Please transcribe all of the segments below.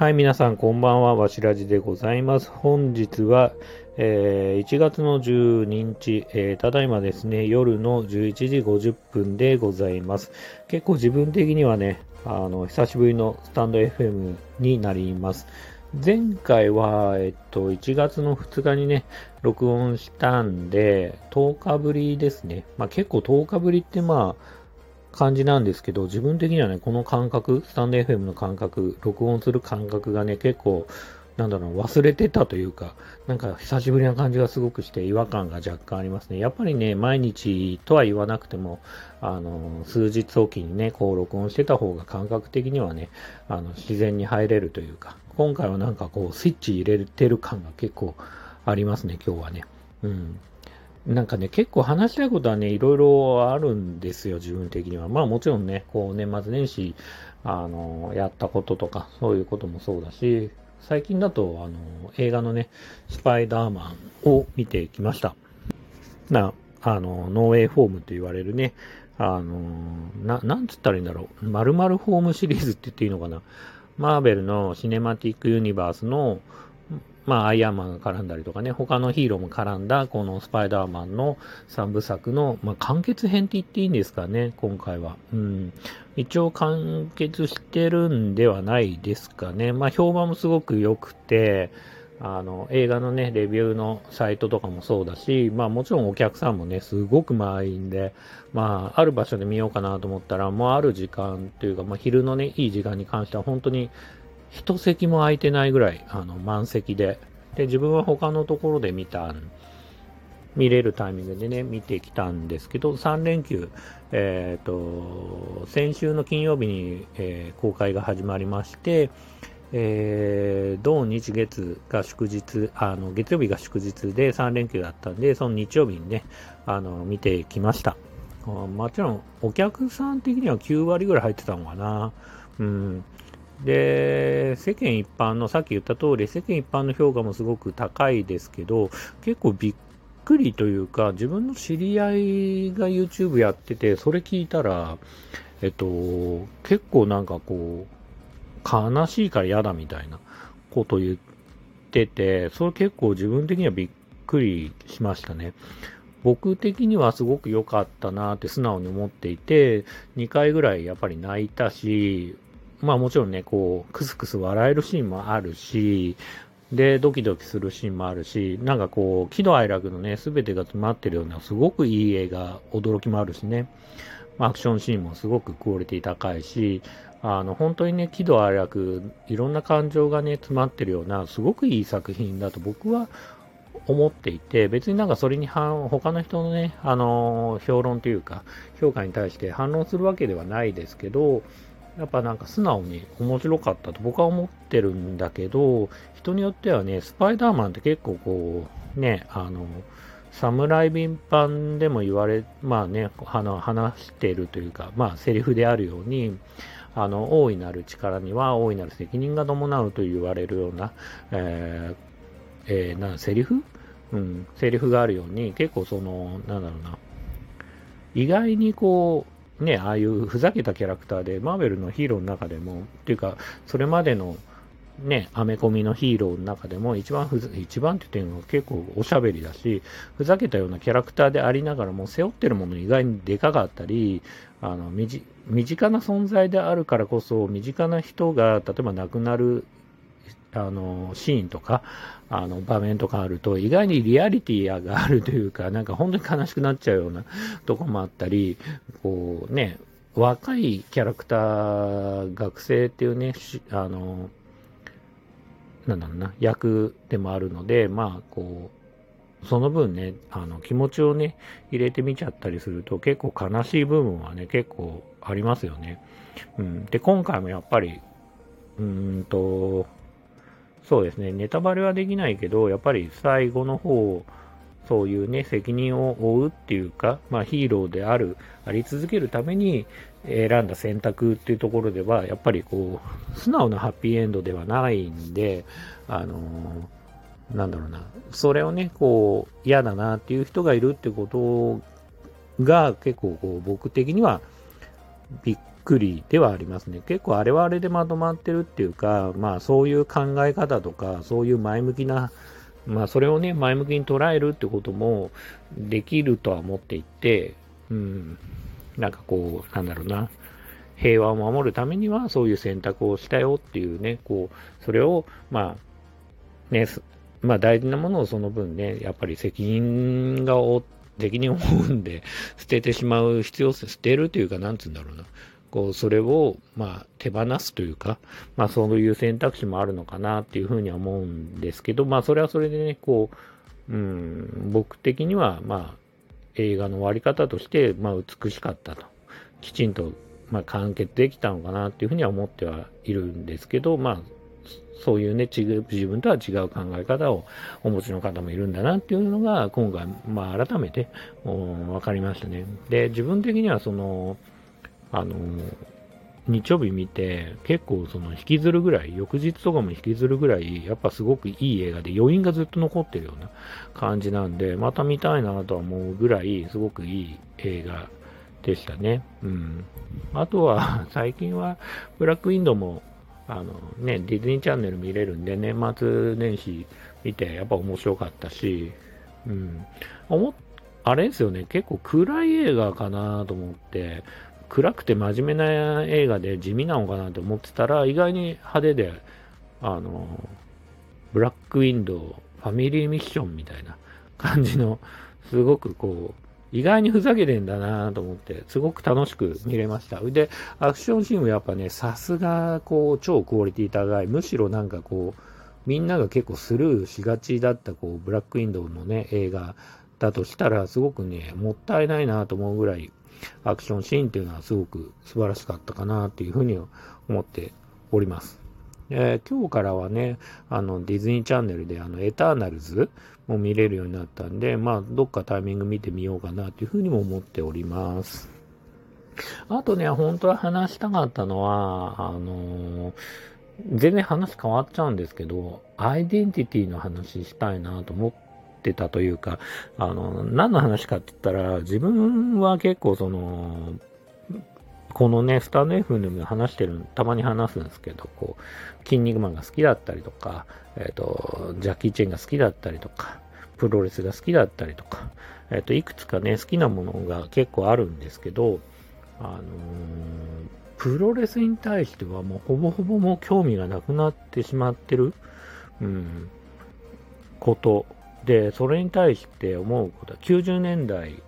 はい、皆さんこんばんは。わしらじでございます。本日は、1月の12日、ただいまですね、夜の11時50分でございます。結構自分的にはね、久しぶりのスタンド FM になります。前回は、1月の2日にね、録音したんで、10日ぶりですね。まあ結構10日ぶりって感じなんですけど、自分的にはね、この感覚、スタンド FM の感覚、録音する感覚がね、結構、忘れてたというか、久しぶりな感じがすごくして、違和感が若干ありますね。やっぱりね、毎日とは言わなくても、数日おきにね、こう録音してた方が感覚的にはね、自然に入れるというか、今回はスイッチ入れてる感が結構ありますね、今日はね。うん。結構話したいことはね、いろいろあるんですよ、自分的には。まあもちろんね、こう年末年始、やったこととか、そういうこともそうだし、最近だと、映画のね、スパイダーマンを見てきました。ノーウェイホームと言われるね、なんつったらいいんだろう、〇〇ホームシリーズって言っていいのかな。マーベルのシネマティックユニバースの、アイアンマンが絡んだりとかね、他のヒーローも絡んだ、このスパイダーマンの3部作の、完結編って言っていいんですかね、今回は。一応完結してるんではないですかね。評判もすごく良くて、映画のね、レビューのサイトとかもそうだし、もちろんお客さんもね、すごく満員で、ある場所で見ようかなと思ったら、ある時間というか、昼のね、いい時間に関しては本当に、一席も空いてないぐらい満席で、自分は他のところで見れるタイミングでね見てきたんですけど、3連休、先週の金曜日に、公開が始まりまして、同日月が祝日、月曜日が祝日で3連休だったんで、その日曜日にね見てきました。もちろんお客さん的には9割ぐらい入ってたのかな。で、世間一般の、さっき言った通り、世間一般の評価もすごく高いですけど、結構びっくりというか、自分の知り合いが YouTube やってて、それ聞いたら、結構悲しいから嫌だみたいなこと言ってて、それ結構自分的にはびっくりしましたね。僕的にはすごく良かったなって素直に思っていて、2回ぐらいやっぱり泣いたし、もちろんね、クスクス笑えるシーンもあるし、で、ドキドキするシーンもあるし、喜怒哀楽のね、すべてが詰まってるような、すごくいい映画、驚きもあるしね、アクションシーンもすごくクオリティ高いし、本当にね、喜怒哀楽、いろんな感情がね、詰まってるような、すごくいい作品だと僕は思っていて、別にそれに他の人のね、評論というか、評価に対して反論するわけではないですけど、やっぱ素直に面白かったと僕は思ってるんだけど、人によってはね、スパイダーマンって結構侍便版でも言われ、話してるというか、セリフであるように、大いなる力には大いなる責任が伴うと言われるような、セリフがあるように、結構意外にね、ああいうふざけたキャラクターで、マーベルのヒーローの中でも、っていうか、それまでのね、アメコミのヒーローの中でも、一番って言ってるのは結構おしゃべりだし、ふざけたようなキャラクターでありながらも、背負ってるもの意外にでかかったり、身近な存在であるからこそ、身近な人が、例えば亡くなる、シーンとか、場面とかあると、意外にリアリティがあるというか、本当に悲しくなっちゃうようなとこもあったり、若いキャラクター、学生っていうね、役でもあるので、その分ね、気持ちをね、入れてみちゃったりすると、結構悲しい部分はね、結構ありますよね。で、今回もやっぱり、そうですね、ネタバレはできないけど、やっぱり最後の方、そういうね、責任を負うっていうか、ヒーローであり続けるために選んだ選択っていうところでは、やっぱり素直なハッピーエンドではないんで、それをね、嫌だなっていう人がいるってことが、結構僕的には、びっくりではありますね。結構あれはあれでまとまってるっていうか、まあそういう考え方とか、そういう前向きな、まあそれをね、前向きに捉えるってこともできるとは思っていて、なんかこう、なんだろうな、平和を守るためにはそういう選択をしたよっていうね、こう、それを、まあ、ね、まあ大事なものをその分ね、やっぱり責任を負うんで、捨ててしまう必要性、捨てるというか、なんつうんだろうな。こう、それを、まあ、手放すというか、まあ、そういう選択肢もあるのかなっていうふうには思うんですけど、まあ、それはそれでね、こう、僕的には、まあ、映画の終わり方として、まあ、美しかったと。きちんと、まあ、完結できたのかなっていうふうには思ってはいるんですけど、まあ、そういうね、自分とは違う考え方をお持ちの方もいるんだなっていうのが今回、まあ、改めて分かりましたね。で、自分的にはその日曜日見て結構その引きずるぐらい、翌日とかも引きずるぐらい、やっぱすごくいい映画で余韻がずっと残ってるような感じなんで、また見たいなとは思うぐらいすごくいい映画でしたね。あとは最近はブラックウィンドウもディズニーチャンネル見れるんで、年末年始見てやっぱ面白かったし、あれですよね、結構暗い映画かなと思って、暗くて真面目な映画で地味なのかなと思ってたら、意外に派手で、ブラックウィンドウファミリーミッションみたいな感じの、すごくこう意外にふざけてんだなと思って、すごく楽しく見れました。で、アクションシーンもやっぱね、さすがこう超クオリティ高い、むしろなんかこうみんなが結構スルーしがちだったこうブラックウィンドウのね映画だとしたら、すごくねもったいないなと思うぐらい、アクションシーンっていうのはすごく素晴らしかったかなっていうふうに思っております。今日からはね、ディズニーチャンネルでエターナルズも見れるようになったんで、まあ、どっかタイミング見てみようかなというふうにも思っております。あとね、本当は話したかったのは、全然話変わっちゃうんですけど、アイデンティティの話したいなと思ってたというか、何の話かって言ったら、自分は結構このね、スタンド F でもたまに話すんですけど、こう、キン肉マンが好きだったりとか、ジャッキー・チェンが好きだったりとか、プロレスが好きだったりとか、いくつかね、好きなものが結構あるんですけど、プロレスに対してはもうほぼほぼもう興味がなくなってしまってる、こと。で、それに対して思うことは、90年代、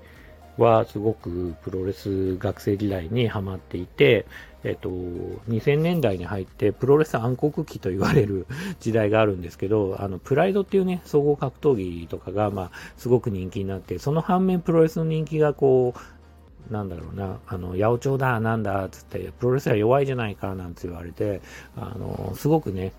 はすごくプロレス学生時代にハマっていて、2000年代に入ってプロレス暗黒期と言われる時代があるんですけど、プライドっていうね、総合格闘技とかが、まあ、すごく人気になって、その反面プロレスの人気がこう、なんだろうな、八百長だ、なんだ、つって、プロレスは弱いじゃないか、なんて言われて、すごくね、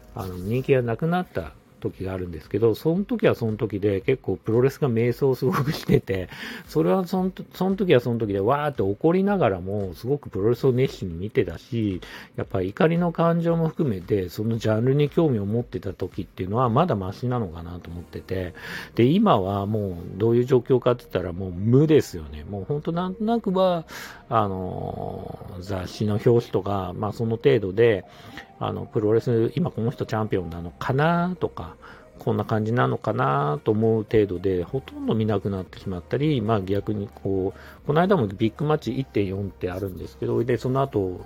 人気がなくなった時があるんですけど、その時はその時で結構プロレスが迷走すごくしてて、それはその時はその時でわーって怒りながらもすごくプロレスを熱心に見てたし、やっぱり怒りの感情も含めてそのジャンルに興味を持ってた時っていうのはまだマシなのかなと思ってて、で、今はもうどういう状況かって言ったらもう無ですよね。もう本当なんとなくは雑誌の表紙とか、まあその程度で、プロレス今この人チャンピオンなのかなとか、こんな感じなのかなと思う程度でほとんど見なくなってしまったり、まあ逆にこう、この間もビッグマッチ 1.4 ってあるんですけど、でその後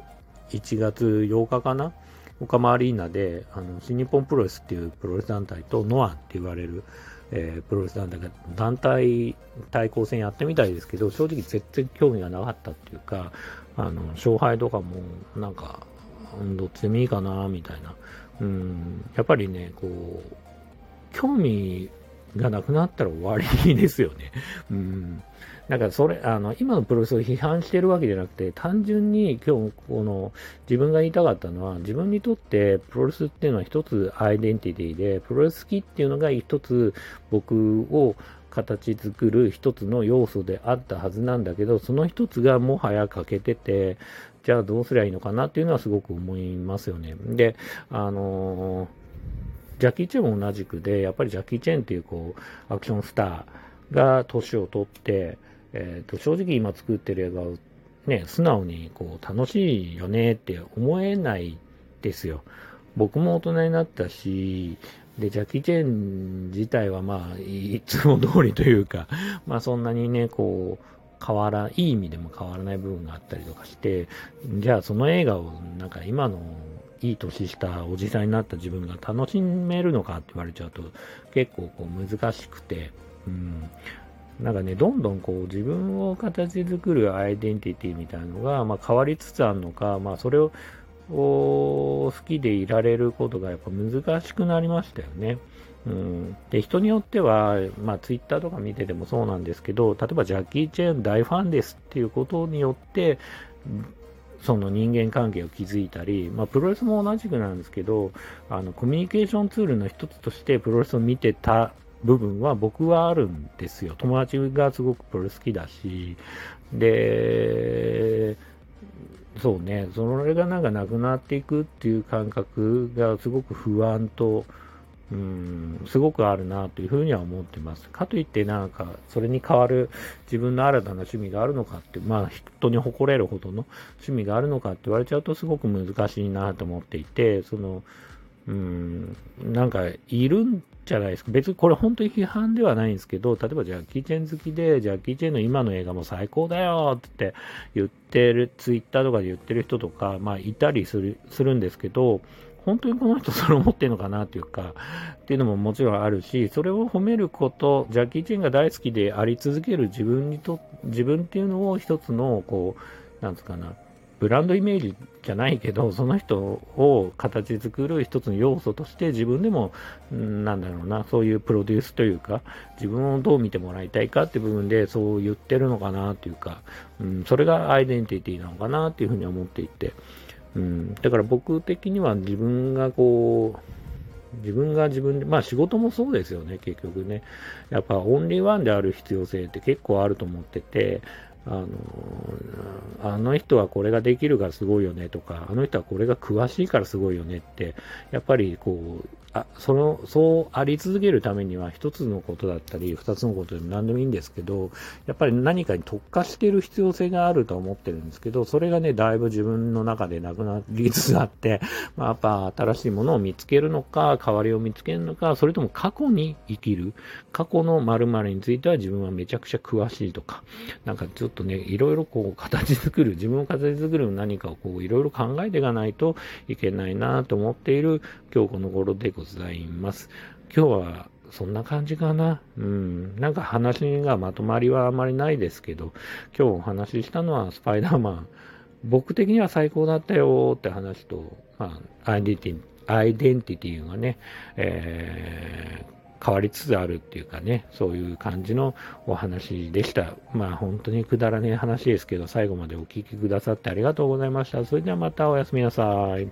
1月8日かな、オカマアリーナで新日本プロレスっていうプロレス団体とノアって言われる、プロレス団体が団体対抗戦やってみたいですけど、正直全然興味がなかったっていうか、勝敗とかもなんかどっちでもいいかなみたいな、やっぱりね、こう興味がなくなったら終わりですよね。だからそれ今のプロレスを批判してるわけじゃなくて、単純に今日この自分が言いたかったのは、自分にとってプロレスっていうのは一つアイデンティティで、プロレス好きっていうのが一つ僕を形作る一つの要素であったはずなんだけど、その一つがもはや欠けてて、じゃあどうすりゃいいのかなっていうのはすごく思いますよね。で、ジャッキー・チェンも同じくで、やっぱりジャッキー・チェンっていうこうアクションスターが年を取って、正直今作ってる映画をね、素直にこう楽しいよねって思えないですよ。僕も大人になったし、でジャッキー・チェン自体はまあいつも通りというか、まあそんなにねこういい意味でも変わらない部分があったりとかして、じゃあその映画をなんか今のいい年したおじさんになった自分が楽しめるのかって言われちゃうと結構こう難しくて、なんかね、どんどんこう自分を形作るアイデンティティみたいなのが、まあ、変わりつつあるのか、まあ、それを好きでいられることがやっぱ難しくなりましたよね。で、人によっては、まあ、ツイッターとか見ててもそうなんですけど、例えばジャッキー・チェン大ファンですっていうことによってその人間関係を築いたり、まあ、プロレスも同じくなんですけど、コミュニケーションツールの一つとしてプロレスを見てた部分は僕はあるんですよ。友達がすごくプロレス好きだし、でそうね、それがなんかなくなっていくっていう感覚がすごく不安と、すごくあるなというふうには思ってます。かといってなんかそれに代わる自分の新たな趣味があるのかって、まあ人に誇れるほどの趣味があるのかって言われちゃうとすごく難しいなと思っていて、そのなんかいるんじゃないですか。別にこれ本当に批判ではないんですけど、例えばジャッキー・チェン好きでジャッキー・チェンの今の映画も最高だよって言ってる、ツイッターとかで言ってる人とか、まあいたりするんですけど、本当にこの人それ思ってるのかなっていうかっていうのももちろんあるし、それを褒めること、ジャッキー・チェンが大好きであり続ける自分っていうのを一つのこうなんつうかな、ブランドイメージじゃないけど、その人を形作る一つの要素として自分でもなんだろうな、そういうプロデュースというか自分をどう見てもらいたいかって部分でそう言ってるのかなというか、それがアイデンティティなのかなというふうに思っていて、だから僕的には自分がまあ仕事もそうですよね。結局ね、やっぱオンリーワンである必要性って結構あると思ってて、あの人はこれができるからすごいよねとか、あの人はこれが詳しいからすごいよねって、やっぱりこうそうあり続けるためには一つのことだったり二つのことでも何でもいいんですけど、やっぱり何かに特化している必要性があると思ってるんですけど、それがねだいぶ自分の中でなくなりつつあって、まあ、やっぱ新しいものを見つけるのか、代わりを見つけるのか、それとも過去に生きる、過去の〇〇については自分はめちゃくちゃ詳しいとか、なんかちょっとねいろいろこう自分を形作る何かをこういろいろ考えていかないといけないなと思っている今日この頃でございます。今日はそんな感じかな。なんか話がまとまりはあまりないですけど、今日お話ししたのはスパイダーマン、僕的には最高だったよって話と、まあ、アイデンティティがね、変わりつつあるっていうかね、そういう感じのお話でした。まあ本当にくだらねえ話ですけど、最後までお聞きくださってありがとうございました。それではまたおやすみなさい。